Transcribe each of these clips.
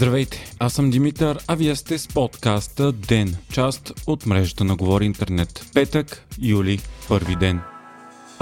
Здравейте, аз съм Димитър, а вие сте с подкаста ДЕН, част от мрежата на Говори Интернет. Петък, юли, първи ден.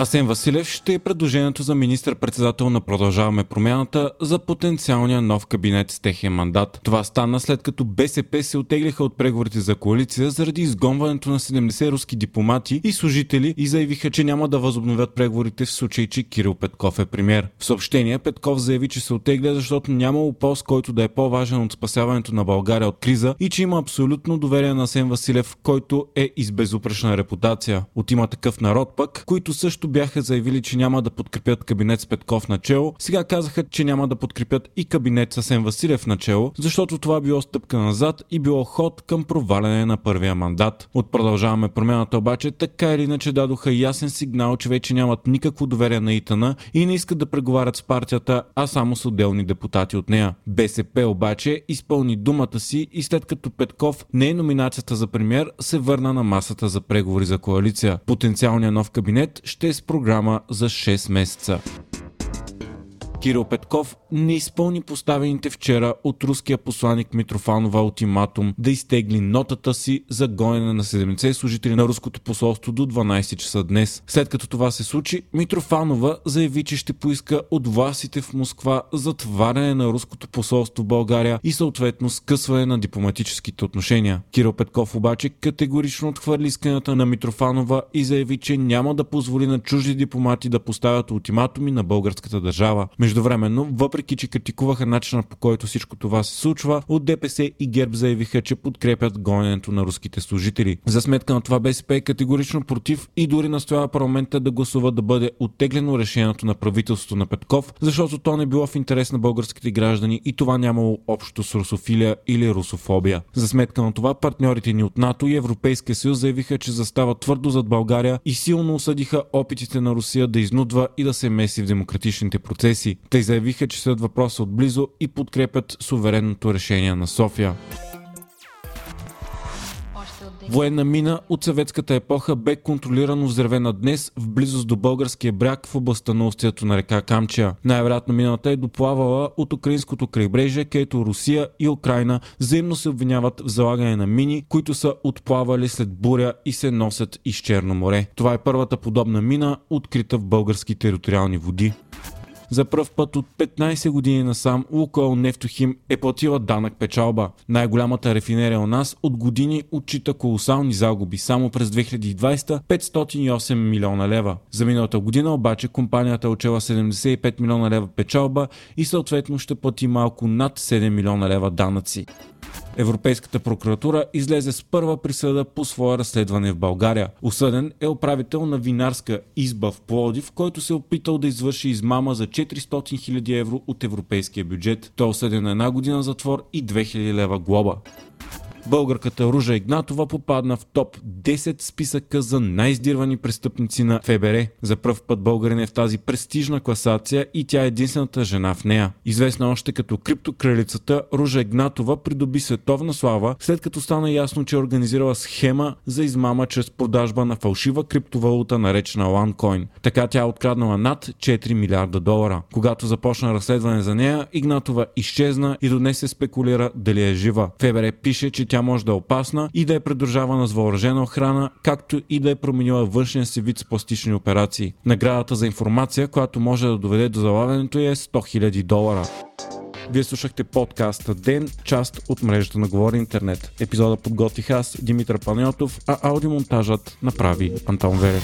Асен Василев ще е предложението за министър-председател на Продължаваме промяната за потенциалния нов кабинет с техен мандат. Това стана след като БСП се оттеглиха от преговорите за коалиция заради изгонването на 70 руски дипломати и служители и заявиха, че няма да възобновят преговорите в случай, че Кирил Петков е премиер. В съобщение Петков заяви, че се оттегля, защото нямало пост, който да е по-важен от спасяването на България от криза и че има абсолютно доверие на Асен Василев, който е из безупречна репутация. От Има такъв народ пък, които също бяха заявили, че няма да подкрепят кабинет с Петков начело, сега казаха, че няма да подкрепят и кабинет с Асен Василев начело, защото това било стъпка назад и било ход към проваляне на първия мандат. От Продължаваме промяната обаче така или иначе дадоха ясен сигнал, че вече нямат никакво доверие на ИТН и не искат да преговарят с партията, а само с отделни депутати от нея. БСП обаче изпълни думата си и след като Петков не е номинацията за премиер, се върна на масата за преговори за коалиция. Потенциалният нов кабинет ще е с програма за 6 месеца. Кирил Петков не изпълни поставените вчера от руския посланик Митрофанова ултиматум да изтегли нотата си за гонене на 70 служители на руското посолство до 12 часа днес. След като това се случи, Митрофанова заяви, че ще поиска от властите в Москва затваряне на руското посолство в България и съответно скъсване на дипломатическите отношения. Кирил Петков обаче категорично отхвърли исканията на Митрофанова и заяви, че няма да позволи на чужди дипломати да поставят ултиматуми на българската държава. Междувременно, въпреки че критикуваха начина, по който всичко това се случва, от ДПС и ГЕРБ заявиха, че подкрепят гоненето на руските служители. За сметка на това БСП е категорично против и дори настоява парламента да гласува да бъде оттеглено решението на правителството на Петков, защото то не било в интерес на българските граждани и това нямало общо с русофилия или русофобия. За сметка на това партньорите ни от НАТО и Европейския съюз заявиха, че застават твърдо зад България и силно осъдиха опитите на Русия да изнудва и да се меси в демократичните процеси. Те заявиха, че след въпроса отблизо и подкрепят суверенното решение на София. Военна мина от съветската епоха бе контролирано взривена днес в близост до българския бряг в областта на устието на река Камчия. Най-вероятно мината е доплавала от украинското крайбрежие, където Русия и Украина взаимно се обвиняват в залагане на мини, които са отплавали след буря и се носят из Черно море. Това е първата подобна мина, открита в български териториални води. За пръв път от 15 години насам Лукойл Нефтохим е платила данък печалба. Най-голямата рефинерия у нас от години отчита колосални загуби. Само през 2020 508 милиона лева. За миналата година обаче компанията е отчела 75 милиона лева печалба и съответно ще плати малко над 7 милиона лева данъци. Европейската прокуратура излезе с първа присъда по свое разследване в България. Осъден е управител на винарска изба в Пловдив, който се е опитал да извърши измама за 400 000 евро от европейския бюджет. Той е осъден на 1 година затвор и 2000 лева глоба. Българката Ружа Игнатова попадна в топ 10 списъка за най-издирвани престъпници на ФБР. За пръв път българин е в тази престижна класация и тя е единствената жена в нея. Известна още като криптокралицата, Ружа Игнатова придоби световна слава, след като стана ясно, че е организирала схема за измама чрез продажба на фалшива криптовалута, наречена OneCoin. Така тя е откраднала над 4 милиарда долара. Когато започна разследване за нея, Игнатова изчезна и до днес се спекулира дали е жива. ФБР пише, че тя може да е опасна и да е придружавана с въоръжена охрана, както и да е променила външния си вид с пластични операции. Наградата за информация, която може да доведе до залавянето, е 100 000 долара. Вие слушахте подкаста ДЕН, част от мрежата на Говори Интернет. Епизода подготвих аз, Димитър Панъотов, а аудиомонтажът направи Антон Верен.